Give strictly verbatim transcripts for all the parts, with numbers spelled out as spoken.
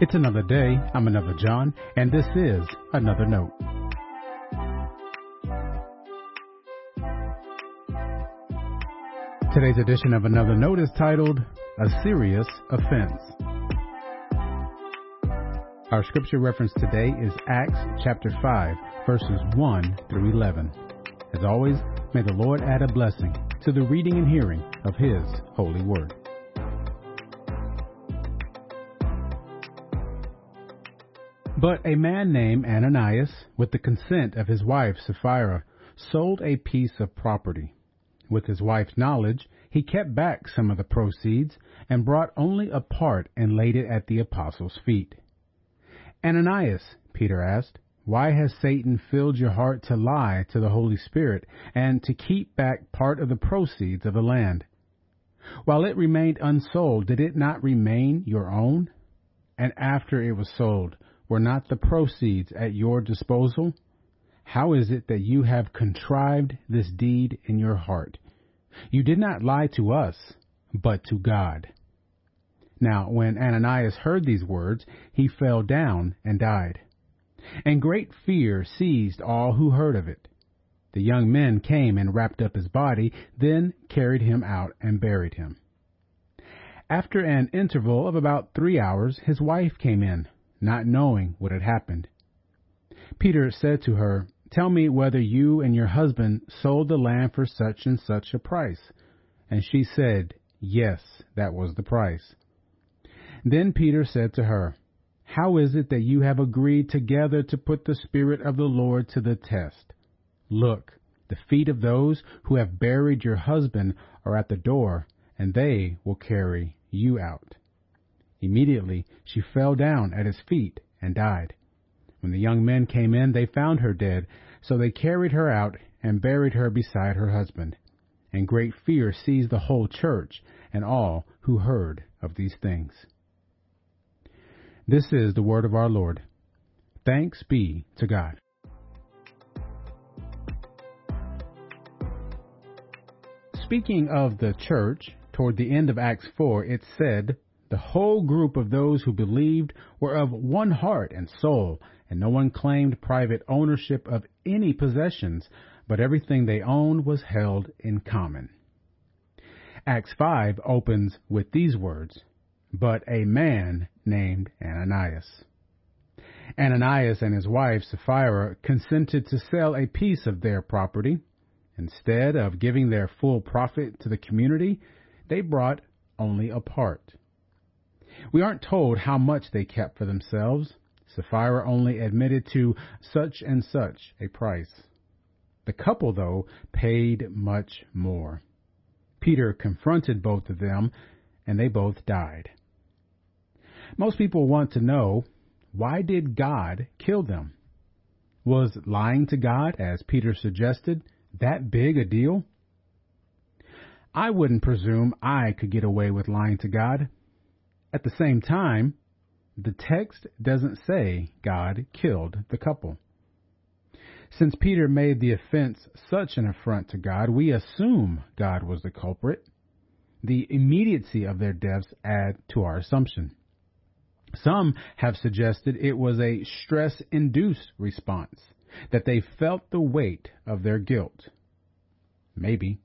It's another day. I'm Another John, and this is Another Note. Today's edition of Another Note is titled, A Serious Offense. Our scripture reference today is Acts chapter five, verses one through eleven. As always, may the Lord add a blessing to the reading and hearing of His holy word. But a man named Ananias, with the consent of his wife Sapphira, sold a piece of property. With his wife's knowledge, he kept back some of the proceeds and brought only a part and laid it at the apostles' feet. Ananias, Peter asked, why has Satan filled your heart to lie to the Holy Spirit and to keep back part of the proceeds of the land? While it remained unsold, did it not remain your own? And after it was sold, were not the proceeds at your disposal? How is it that you have contrived this deed in your heart? You did not lie to us, but to God. Now, when Ananias heard these words, he fell down and died. And great fear seized all who heard of it. The young men came and wrapped up his body, then carried him out and buried him. After an interval of about three hours, his wife came in, not knowing what had happened. Peter said to her, tell me whether you and your husband sold the land for such and such a price. And she said, yes, that was the price. Then Peter said to her, how is it that you have agreed together to put the Spirit of the Lord to the test? Look, the feet of those who have buried your husband are at the door, and they will carry you out. Immediately she fell down at his feet and died. When the young men came in, they found her dead, so they carried her out and buried her beside her husband. And great fear seized the whole church and all who heard of these things. This is the word of our Lord. Thanks be to God. Speaking of the church, toward the end of Acts four, it said, the whole group of those who believed were of one heart and soul, and no one claimed private ownership of any possessions, but everything they owned was held in common. Acts five opens with these words, but a man named Ananias. Ananias and his wife Sapphira consented to sell a piece of their property. Instead of giving their full profit to the community, they brought only a part. We aren't told how much they kept for themselves. Sapphira only admitted to such and such a price. The couple, though, paid much more. Peter confronted both of them, and they both died. Most people want to know, why did God kill them? Was lying to God, as Peter suggested, that big a deal? I wouldn't presume I could get away with lying to God. At the same time, the text doesn't say God killed the couple. Since Peter made the offense such an affront to God, we assume God was the culprit. The immediacy of their deaths add to our assumption. Some have suggested it was a stress-induced response, that they felt the weight of their guilt. Maybe.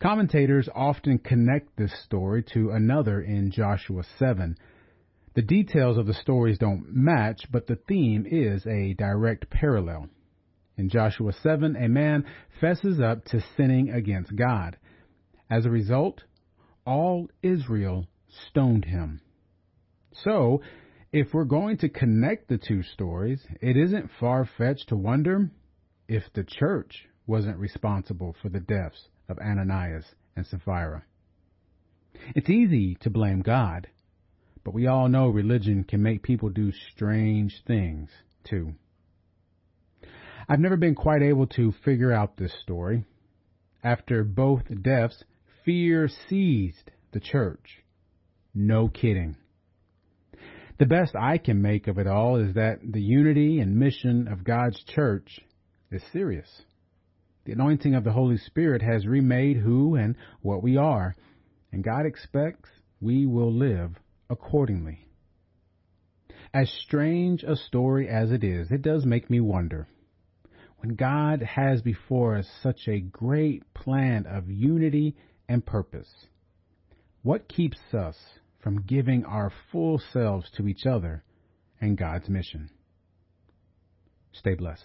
Commentators often connect this story to another in Joshua seven. The details of the stories don't match, but the theme is a direct parallel. In Joshua seven, a man fesses up to sinning against God. As a result, all Israel stoned him. So, if we're going to connect the two stories, it isn't far-fetched to wonder if the church wasn't responsible for the deaths of Ananias and Sapphira. It's easy to blame God, but we all know religion can make people do strange things, too. I've never been quite able to figure out this story. After both deaths, fear seized the church. No kidding. The best I can make of it all is that the unity and mission of God's church is serious. The anointing of the Holy Spirit has remade who and what we are, and God expects we will live accordingly. As strange a story as it is, it does make me wonder. When God has before us such a great plan of unity and purpose, what keeps us from giving our full selves to each other and God's mission? Stay blessed.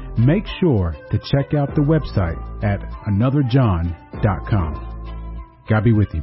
make sure to check out the website at another john dot com. God be with you.